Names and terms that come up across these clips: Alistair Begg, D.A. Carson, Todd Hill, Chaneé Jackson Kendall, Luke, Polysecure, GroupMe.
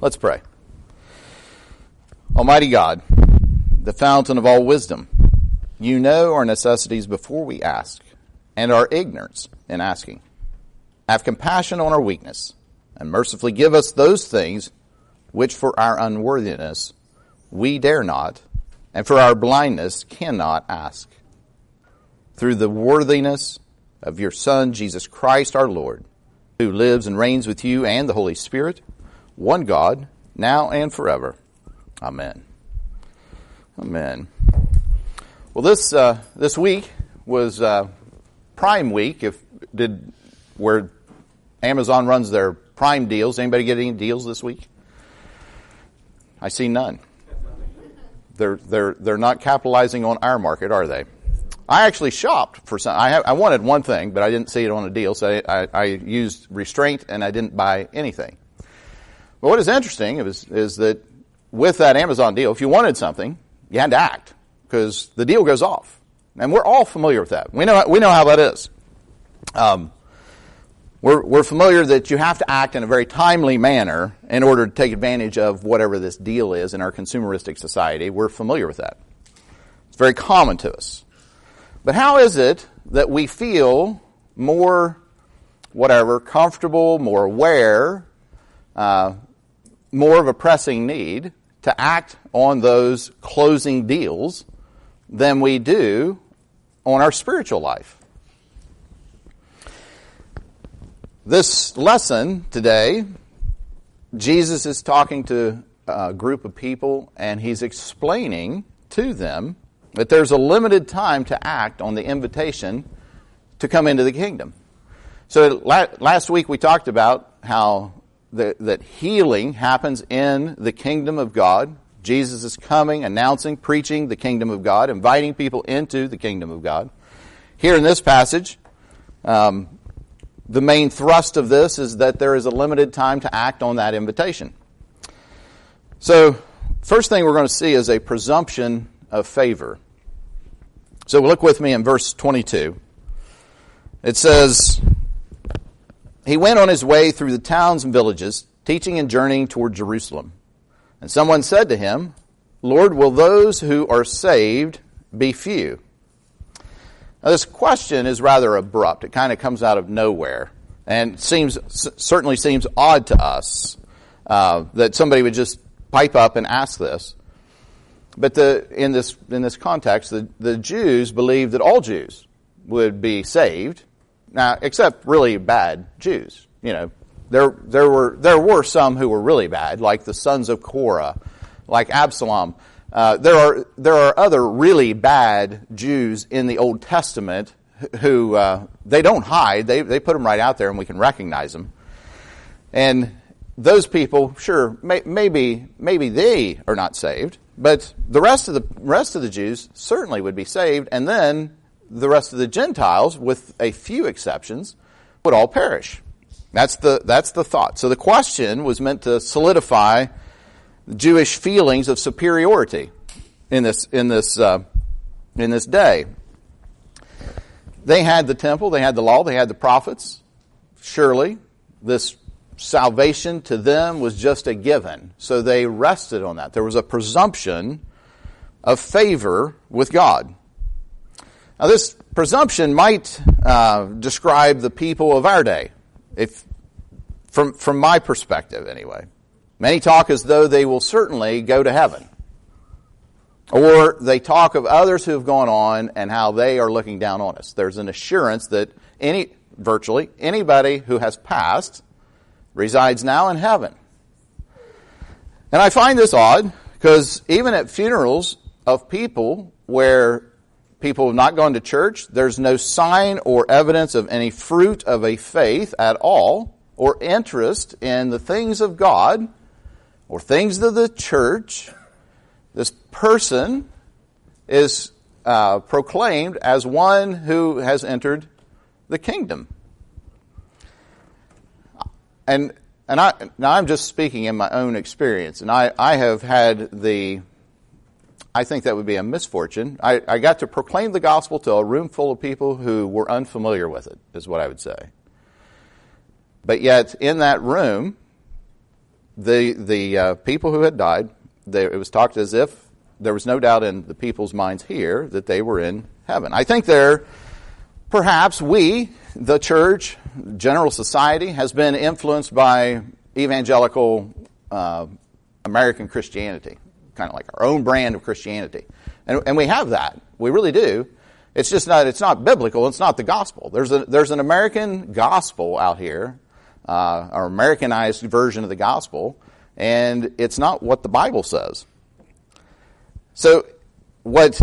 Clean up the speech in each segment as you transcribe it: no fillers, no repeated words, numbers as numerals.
Let's pray. Almighty God, the fountain of all wisdom, you know our necessities before we ask and our ignorance in asking. Have compassion on our weakness and mercifully give us those things which for our unworthiness we dare not and for our blindness cannot ask. Through the worthiness of your Son, Jesus Christ our Lord, who lives and reigns with you and the Holy Spirit, one God, now and forever. Amen. Amen. Well, this week was Prime Week, where Amazon runs their Prime deals. Anybody get any deals this week? I see none. They're not capitalizing on our market, are they? I actually shopped for some. I wanted one thing, but I didn't see it on a deal, so I used restraint and I didn't buy anything. But what is interesting is that with that Amazon deal, if you wanted something, you had to act because the deal goes off, and we're all familiar with that. We know how that is. We're familiar that you have to act in a very timely manner in order to take advantage of whatever this deal is in our consumeristic society. We're familiar with that. It's very common to us. But how is it that we feel more, comfortable, more aware, more of a pressing need to act on those closing deals than we do on our spiritual life? This lesson today, Jesus is talking to a group of people, and he's explaining to them that there's a limited time to act on the invitation to come into the kingdom. So last week we talked about how that healing happens in the kingdom of God. Jesus is coming, announcing, preaching the kingdom of God, inviting people into the kingdom of God. Here in this passage, the main thrust of this is that there is a limited time to act on that invitation. So, first thing we're going to see is a presumption of favor. So look with me in verse 22. It says, "He went on his way through the towns and villages, teaching and journeying toward Jerusalem. And someone said to him, 'Lord, will those who are saved be few?'" Now, this question is rather abrupt. It kind of comes out of nowhere and certainly seems odd to us that somebody would just pipe up and ask this. But in this context, the Jews believed that all Jews would be saved, now except really bad Jews. You know, there were some who were really bad, like the sons of Korah, like Absalom. There are other really bad Jews in the Old Testament who they don't hide. They put them right out there and we can recognize them. And those people, sure, maybe they are not saved, but the rest of the Jews certainly would be saved, and then the rest of the Gentiles, with a few exceptions, would all perish. That's the thought. So the question was meant to solidify Jewish feelings of superiority in this day. They had the temple, they had the law, they had the prophets. Surely, this salvation to them was just a given, so they rested on that. There was a presumption of favor with God. Now, this presumption might describe the people of our day, if from my perspective, anyway. Many talk as though they will certainly go to heaven. Or they talk of others who have gone on and how they are looking down on us. There's an assurance that virtually anybody who has passed resides now in heaven. And I find this odd because even at funerals of people where people have not gone to church, there's no sign or evidence of any fruit of a faith at all or interest in the things of God or things of the church. This person is proclaimed as one who has entered the kingdom. And now I'm just speaking in my own experience, and I have had I think that would be a misfortune. I got to proclaim the gospel to a room full of people who were unfamiliar with it, is what I would say. But yet, in that room, the people who had died, it was talked as if there was no doubt in the people's minds here that they were in heaven. I think there, perhaps we, the church, general society, has been influenced by evangelical American Christianity, kind of like our own brand of Christianity. And we have that. We really do. It's just not, it's not biblical. It's not the gospel. There's an American gospel out here, or Americanized version of the gospel, and it's not what the Bible says. So what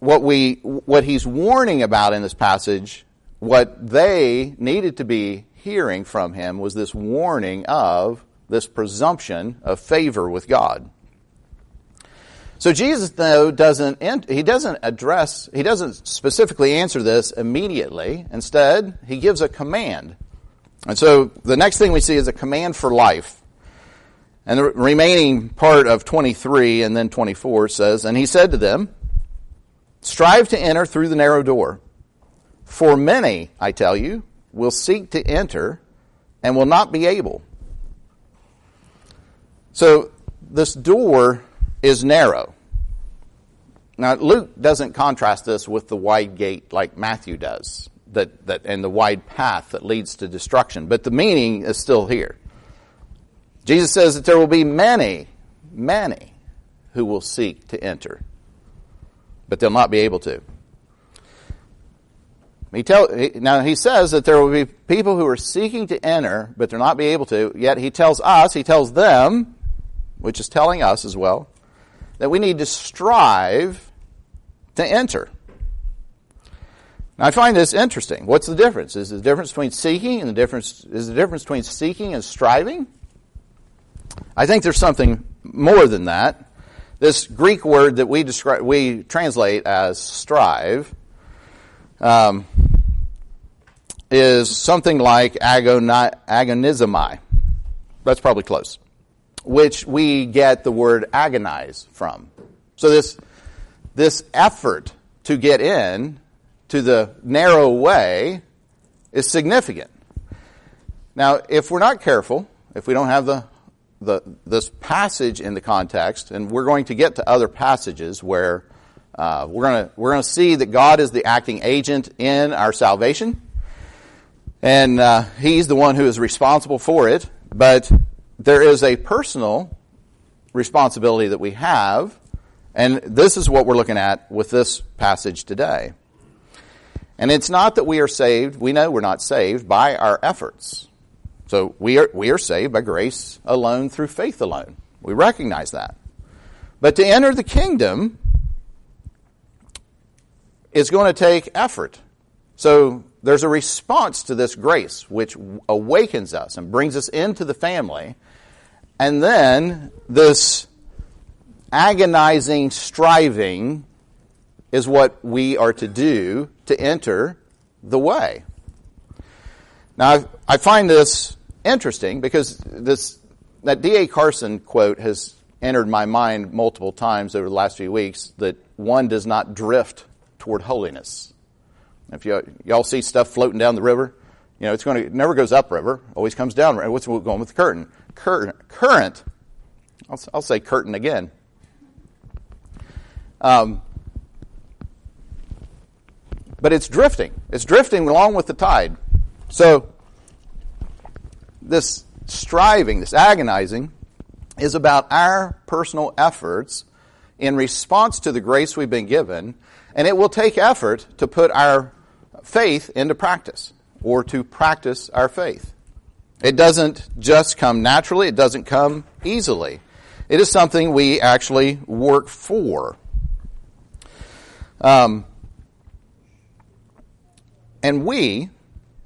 he's warning about in this passage, what they needed to be hearing from him was this warning of this presumption of favor with God. So Jesus, though, he doesn't specifically answer this immediately. Instead, he gives a command. And so the next thing we see is a command for life. And the remaining part of 23 and then 24 says, "And he said to them, 'Strive to enter through the narrow door. For many, I tell you, will seek to enter and will not be able.'" So this door is narrow. Now, Luke doesn't contrast this with the wide gate like Matthew does, and the wide path that leads to destruction. But the meaning is still here. Jesus says that there will be many, many who will seek to enter, but they'll not be able to. He says that there will be people who are seeking to enter, but they'll not be able to, yet he tells them, which is telling us as well, that we need to strive to enter. Now, I find this interesting. What's the difference? Is the difference between seeking and striving? I think there's something more than that. This Greek word that we translate as strive is something like agonizomai. That's probably close. Which we get the word agonize from. So this effort to get in to the narrow way is significant. Now, if we're not careful, if we don't have this passage in the context, and we're going to get to other passages where we're going to see that God is the acting agent in our salvation, and He's the one who is responsible for it. But there is a personal responsibility that we have, and this is what we're looking at with this passage today. And it's not that we are saved; we know we're not saved by our efforts. So we are saved by grace alone through faith alone. We recognize that. But to enter the kingdom is going to take effort. So there's a response to this grace which awakens us and brings us into the family. And then this agonizing striving is what we are to do to enter the way. Now, I find this interesting because that D.A. Carson quote has entered my mind multiple times over the last few weeks, that one does not drift toward holiness. If y'all see stuff floating down the river, you know, it never goes upriver, always comes down. What's going with the curtain? Current. I'll say curtain again. But it's drifting. It's drifting along with the tide. So this striving, this agonizing, is about our personal efforts in response to the grace we've been given, and it will take effort to put our faith into practice, or to practice our faith. It doesn't just come naturally, it doesn't come easily. It is something we actually work for. And we,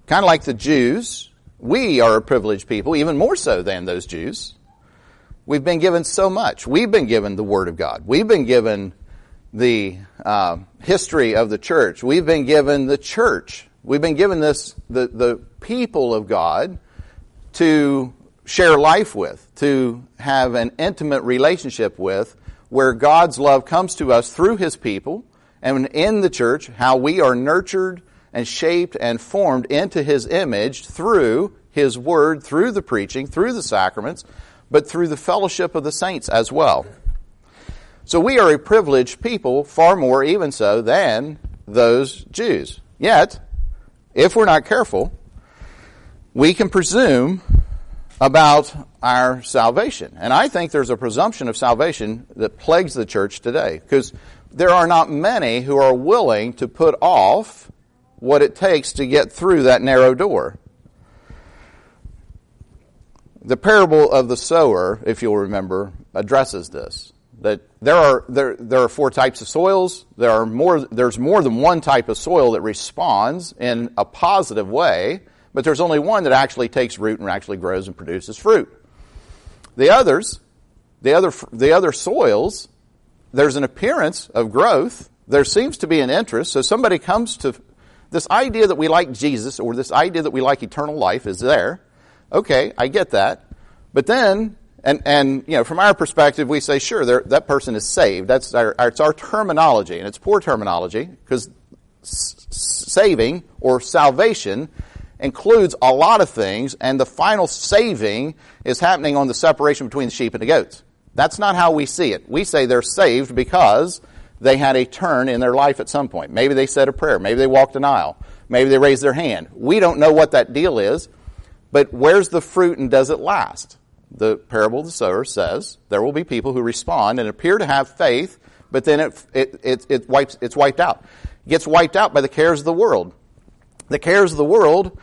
kind of like the Jews, we are a privileged people, even more so than those Jews. We've been given so much. We've been given the Word of God. We've been given the history of the church. We've been given the church. We've been given the people of God to share life with, to have an intimate relationship with, where God's love comes to us through His people, and in the church, how we are nurtured and shaped and formed into His image through His Word, through the preaching, through the sacraments, but through the fellowship of the saints as well. So we are a privileged people, far more even so than those Jews. Yet, if we're not careful, we can presume about our salvation. And I think there's a presumption of salvation that plagues the church today, because there are not many who are willing to put off what it takes to get through that narrow door. The parable of the sower, if you'll remember, addresses this. That there are four types of soils. There's more than one type of soil that responds in a positive way, but there's only one that actually takes root and actually grows and produces fruit. The other soils, there's an appearance of growth. There seems to be an interest. So somebody comes to this idea that we like Jesus, or this idea that we like eternal life is there. Okay, I get that. But then, and you know, from our perspective, we say, sure, that person is saved. That's it's our terminology, and it's poor terminology, because saving or salvation includes a lot of things, and the final saving is happening on the separation between the sheep and the goats. That's not how we see it. We say they're saved because they had a turn in their life at some point. Maybe they said a prayer. Maybe they walked an aisle. Maybe they raised their hand. We don't know what that deal is. But where's the fruit, and does it last? The parable of the sower says there will be people who respond and appear to have faith, but then it's wiped out. It gets wiped out by the cares of the world. The cares of the world,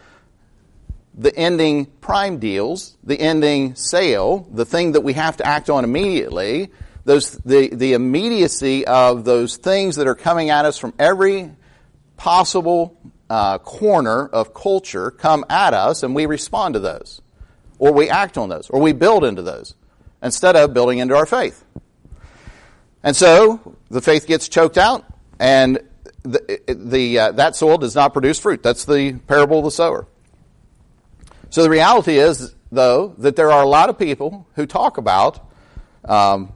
the ending prime deals, the ending sale, the thing that we have to act on immediately, the immediacy of those things that are coming at us from every possible corner of culture come at us, and we respond to those, or we act on those, or we build into those, instead of building into our faith. And so the faith gets choked out, and that soil does not produce fruit. That's the parable of the sower. So the reality is, though, that there are a lot of people who talk about the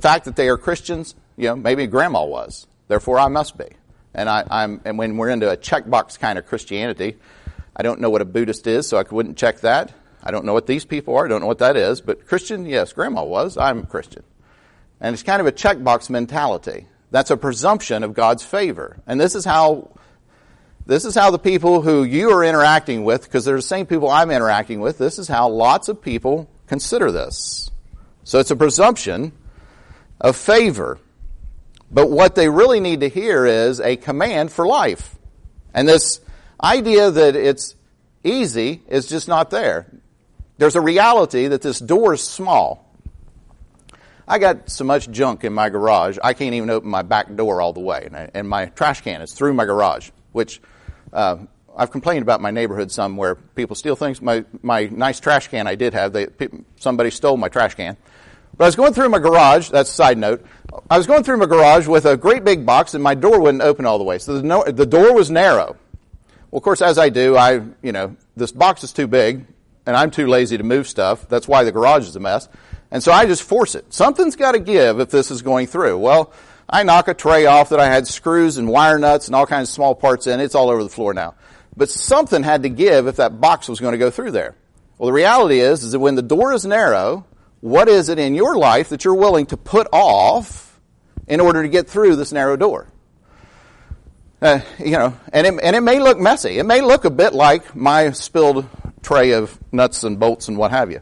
fact that they are Christians. You know, maybe grandma was, therefore I must be. And and when we're into a checkbox kind of Christianity, I don't know what a Buddhist is, so I wouldn't check that. I don't know what these people are. I don't know what that is. But Christian, yes, grandma was. I'm a Christian. And it's kind of a checkbox mentality. That's a presumption of God's favor. And this is how the people who you are interacting with, because they're the same people I'm interacting with, this is how lots of people consider this. So it's a presumption of favor. But what they really need to hear is a command for life. And this idea that it's easy is just not there. There's a reality that this door is small. I got so much junk in my garage, I can't even open my back door all the way. And my trash can is through my garage, which I've complained about my neighborhood some, where people steal things. My nice trash can I did have, somebody stole my trash can. But I was going through my garage, that's a side note, I was going through my garage with a great big box, and my door wouldn't open all the way. So the door was narrow. Well, of course, as I do, this box is too big, and I'm too lazy to move stuff. That's why the garage is a mess. And so I just force it. Something's got to give if this is going through. Well, I knock a tray off that I had screws and wire nuts and all kinds of small parts in. It's all over the floor now. But something had to give if that box was going to go through there. Well, the reality is that when the door is narrow, what is it in your life that you're willing to put off in order to get through this narrow door? And it may look messy. It may look a bit like my spilled tray of nuts and bolts and what have you.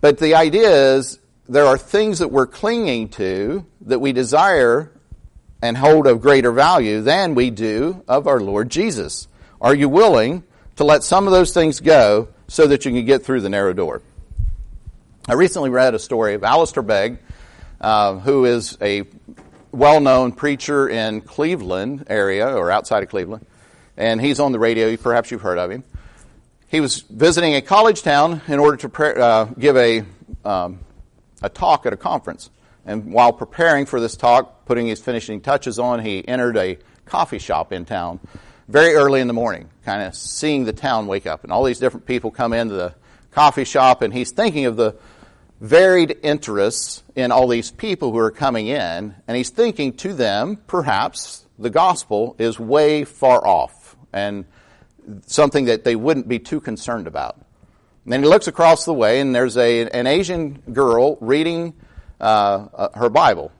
But the idea is there are things that we're clinging to that we desire and hold of greater value than we do of our Lord Jesus. Are you willing to let some of those things go so that you can get through the narrow door? I recently read a story of Alistair Begg, who is a well-known preacher in Cleveland area, or outside of Cleveland, and he's on the radio. Perhaps you've heard of him. He was visiting a college town in order to give a talk at a conference. And while preparing for this talk, putting his finishing touches on, he entered a coffee shop in town very early in the morning, kind of seeing the town wake up. And all these different people come into the coffee shop, and he's thinking of the varied interests in all these people who are coming in, and he's thinking to them, perhaps the gospel is way far off and something that they wouldn't be too concerned about. And then he looks across the way, and there's an Asian girl reading her Bible.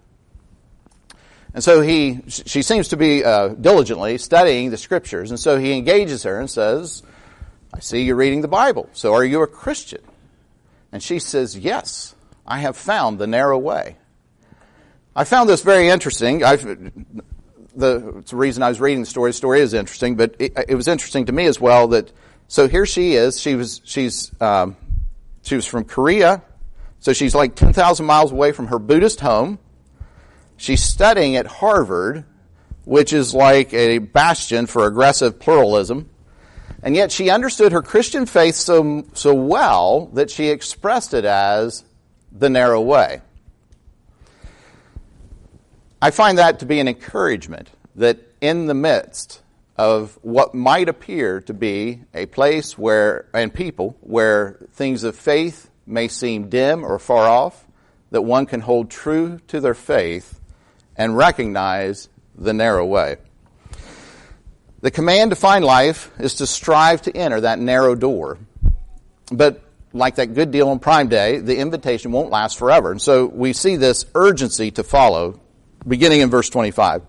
And so she seems to be diligently studying the Scriptures. And so he engages her and says, I see you're reading the Bible. So are you a Christian? And she says, yes, I have found the narrow way. I found this very interesting. It's the reason I was reading the story. The story is interesting, but it was interesting to me as well that, so here she is. She was from Korea. So she's like 10,000 miles away from her Buddhist home. She's studying at Harvard, which is like a bastion for aggressive pluralism. And yet she understood her Christian faith so well that she expressed it as the narrow way. I find that to be an encouragement that in the midst of what might appear to be a place where things of faith may seem dim or far off, that one can hold true to their faith and recognize the narrow way. The command to find life is to strive to enter that narrow door. But like that good deal on Prime Day, the invitation won't last forever. And so we see this urgency to follow, beginning in verse 25.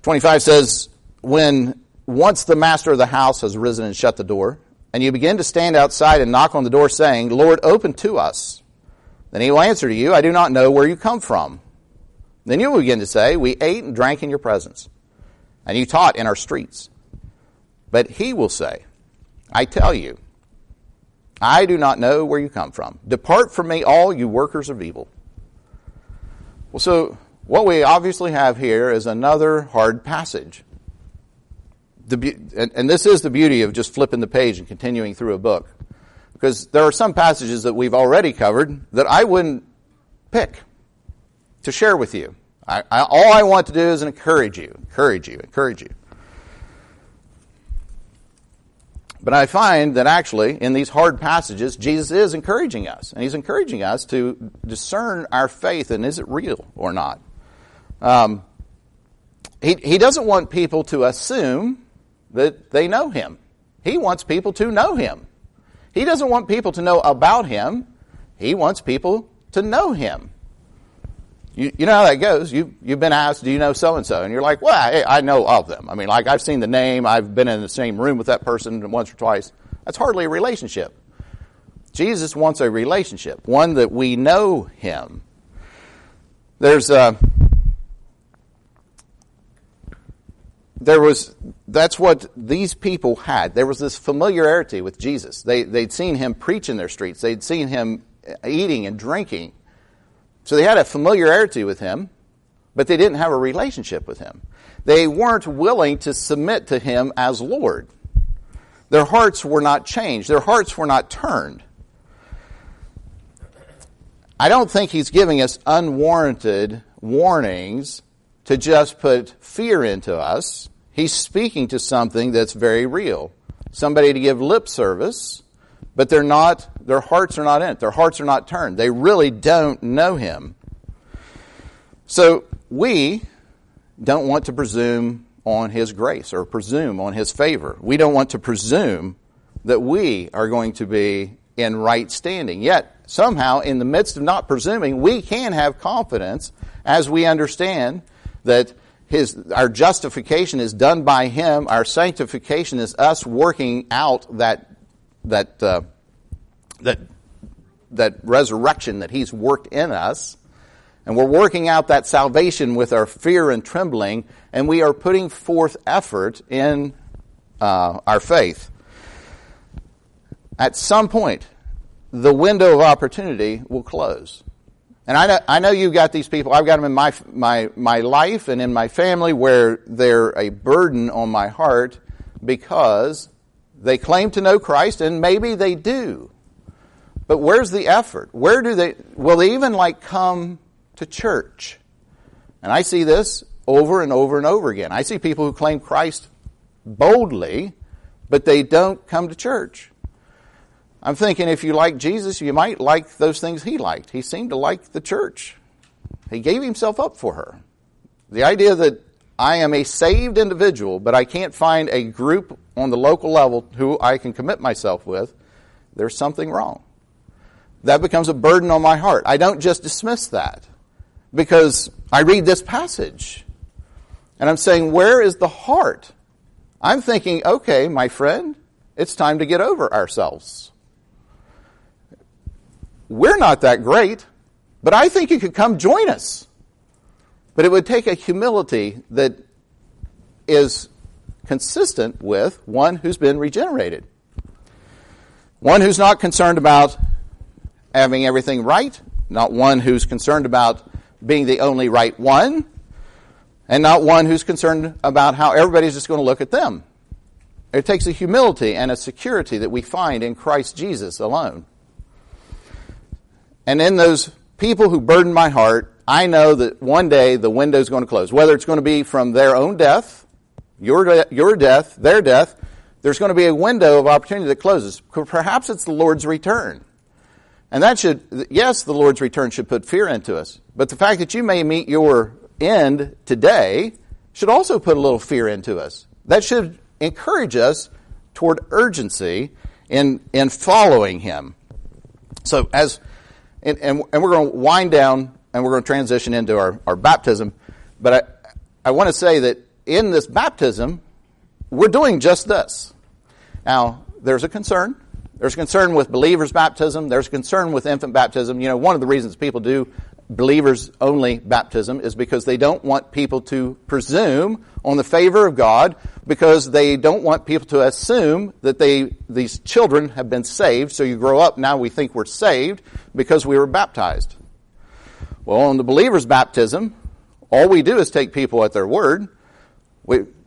25 says, once the master of the house has risen and shut the door, and you begin to stand outside and knock on the door saying, Lord, open to us. Then he will answer to you, I do not know where you come from. Then you will begin to say, we ate and drank in your presence, and you taught in our streets. But he will say, I tell you, I do not know where you come from. Depart from me, all you workers of evil. Well, so what we obviously have here is another hard passage. And this is the beauty of just flipping the page and continuing through a book. Because there are some passages that we've already covered that I wouldn't pick to share with you. All I want to do is encourage you. But I find that actually in these hard passages, Jesus is encouraging us. And he's encouraging us to discern our faith and is it real or not. He doesn't want people to assume that they know him. He wants people to know him. He doesn't want people to know about him. He wants people to know him. You know how that goes. You've been asked, do you know so-and-so? And you're like, well, hey, I know of them. I mean, like, I've seen the name. I've been in the same room with that person once or twice. That's hardly a relationship. Jesus wants a relationship, one that we know him. That's what these people had. There was this familiarity with Jesus. They'd seen him preach in their streets. They'd seen him eating and drinking. So they had a familiarity with him, but they didn't have a relationship with him. They weren't willing to submit to him as Lord. Their hearts were not changed. Their hearts were not turned. I don't think he's giving us unwarranted warnings to just put fear into us. He's speaking to something that's very real. Somebody to give lip service, but their hearts are not in it. Their hearts are not turned. They really don't know him. So we don't want to presume on his grace or presume on his favor. We don't want to presume that we are going to be in right standing. Yet somehow in the midst of not presuming, we can have confidence as we understand that our justification is done by him. Our sanctification is us working out that resurrection that he's worked in us. And we're working out that salvation with our fear and trembling, and we are putting forth effort in our faith. At some point, the window of opportunity will close. And I know you've got these people. I've got them in my life and in my family where they're a burden on my heart because they claim to know Christ, and maybe they do. But where's the effort? Will they even come to church? And I see this over and over and over again. I see people who claim Christ boldly, but they don't come to church. I'm thinking if you like Jesus, you might like those things he liked. He seemed to like the church. He gave himself up for her. The idea that I am a saved individual, but I can't find a group on the local level who I can commit myself with, There's something wrong. That becomes a burden on my heart. I don't just dismiss that because I read this passage and I'm saying, where is the heart? I'm thinking, okay, my friend, it's time to get over ourselves. We're not that great, but I think you could come join us. But it would take a humility that is consistent with one who's been regenerated. One who's not concerned about having everything right, not one who's concerned about being the only right one, and not one who's concerned about how everybody's just going to look at them. It takes a humility and a security that we find in Christ Jesus alone. And in those people who burden my heart, I know that one day the window's going to close. Whether it's going to be from their own death, your death, their death, there's going to be a window of opportunity that closes. Perhaps it's the Lord's return. And that should, yes, the Lord's return should put fear into us. But the fact that you may meet your end today should also put a little fear into us. That should encourage us toward urgency in following Him. So as, and we're going to wind down and we're going to transition into our baptism. But I want to say that in this baptism, we're doing just this. Now, there's a concern. There's concern with believers' baptism. There's concern with infant baptism. You know, one of the reasons people do believers-only baptism is because they don't want people to presume on the favor of God, because they don't want people to assume that these children have been saved. So you grow up, now we think we're saved because we were baptized. Well, on the believers' baptism, all we do is take people at their word.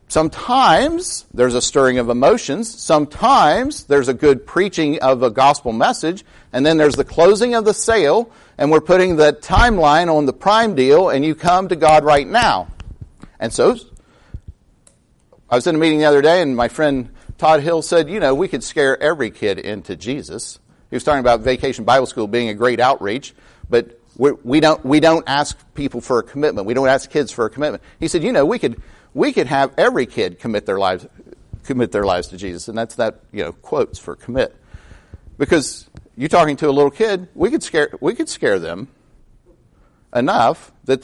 Sometimes there's a stirring of emotions. Sometimes there's a good preaching of a gospel message. And then there's the closing of the sale. And we're putting the timeline on the prime deal. And you come to God right now. And so I was in a meeting the other day and my friend Todd Hill said, you know, we could scare every kid into Jesus. He was talking about Vacation Bible School being a great outreach. But we don't ask people for a commitment. We don't ask kids for a commitment. He said, you know, we could have every kid commit their lives to Jesus. And that's that, you know, quotes for commit. Because you're talking to a little kid, we could scare them enough that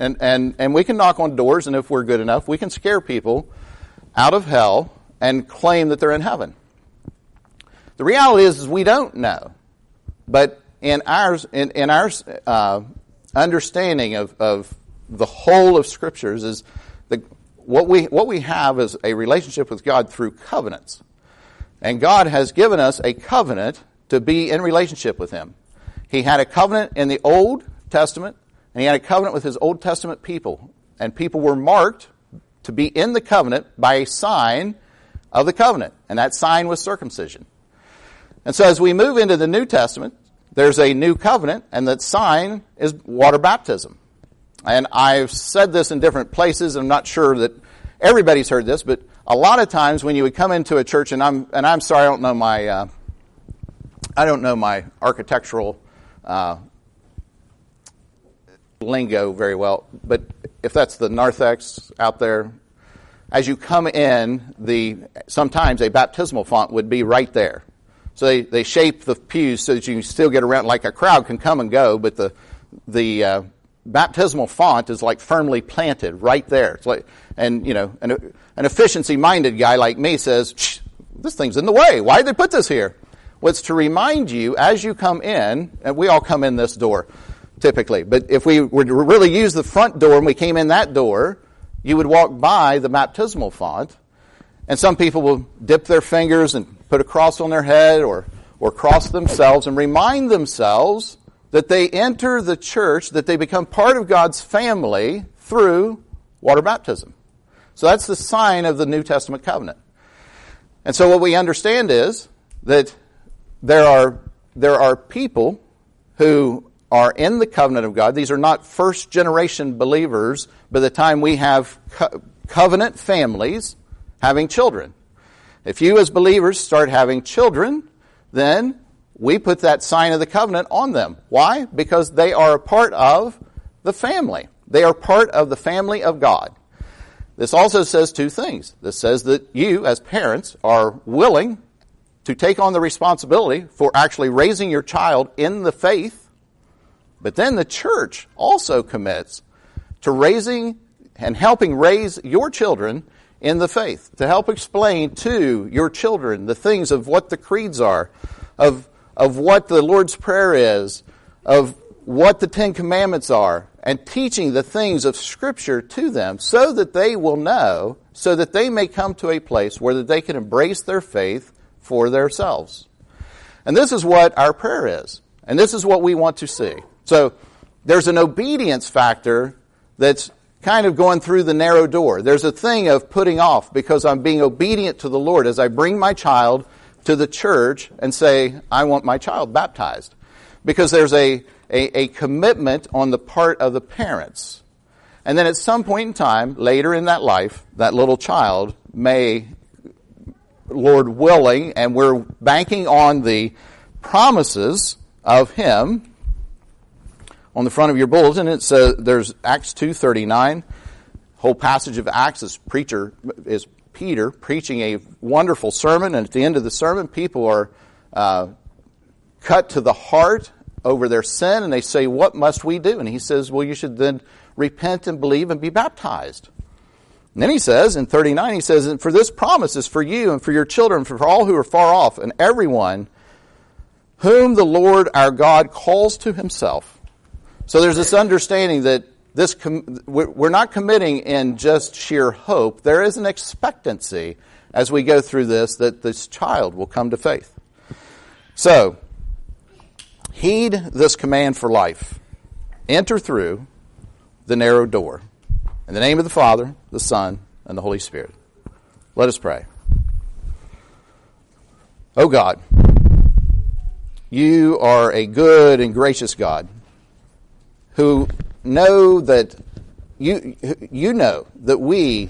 and we can knock on doors, and if we're good enough, we can scare people out of hell and claim that they're in heaven. The reality is we don't know. But in our understanding of the whole of Scriptures is what we have is a relationship with God through covenants. And God has given us a covenant to be in relationship with Him. He had a covenant in the Old Testament, and He had a covenant with His Old Testament people. And people were marked to be in the covenant by a sign of the covenant. And that sign was circumcision. And so as we move into the New Testament, there's a new covenant, and that sign is water baptism. And I've said this in different places. I'm not sure that everybody's heard this, but a lot of times when you would come into a church, and I'm sorry, I don't know my architectural lingo very well, but if that's the narthex out there, as you come in, sometimes a baptismal font would be right there. So they shape the pews so that you can still get around. Like a crowd can come and go, but the baptismal font is like firmly planted right there. It's like, and you know, an efficiency-minded guy like me says, "This thing's in the way. Why did they put this here?" Well, it's to remind you as you come in, and we all come in this door typically. But if we were to really use the front door and we came in that door, you would walk by the baptismal font, and some people will dip their fingers and put a cross on their head or cross themselves and remind themselves that they enter the church, that they become part of God's family through water baptism. So that's the sign of the New Testament covenant. And so what we understand is that there are people who are in the covenant of God. These are not first-generation believers by the time we have covenant families having children. If you as believers start having children, then we put that sign of the covenant on them. Why? Because they are a part of the family. They are part of the family of God. This also says two things. This says that you, as parents, are willing to take on the responsibility for actually raising your child in the faith, but then the church also commits to raising and helping raise your children in the faith, to help explain to your children the things of what the creeds are, of what the Lord's Prayer is, of what the Ten Commandments are, and teaching the things of Scripture to them so that they will know, so that they may come to a place where that they can embrace their faith for themselves. And this is what our prayer is, and this is what we want to see. So there's an obedience factor that's kind of going through the narrow door. There's a thing of putting off because I'm being obedient to the Lord as I bring my child to the church and say, I want my child baptized. Because there's a commitment on the part of the parents. And then at some point in time, later in that life, that little child may, Lord willing, and we're banking on the promises of Him. On the front of your bulletin, it says there's Acts 2:39. Whole passage of Acts is Peter preaching a wonderful sermon, and at the end of the sermon, people are cut to the heart over their sin, and they say, what must we do? And he says, well, you should then repent and believe and be baptized. And then he says, in 39, he says, and for this promise is for you and for your children, for all who are far off, and everyone whom the Lord our God calls to Himself. So there's this understanding that this we're not committing in just sheer hope. There is an expectancy as we go through this that this child will come to faith. So, heed this command for life. Enter through the narrow door. In the name of the Father, the Son, and the Holy Spirit. Let us pray. Oh God, You are a good and gracious God who know that you know that we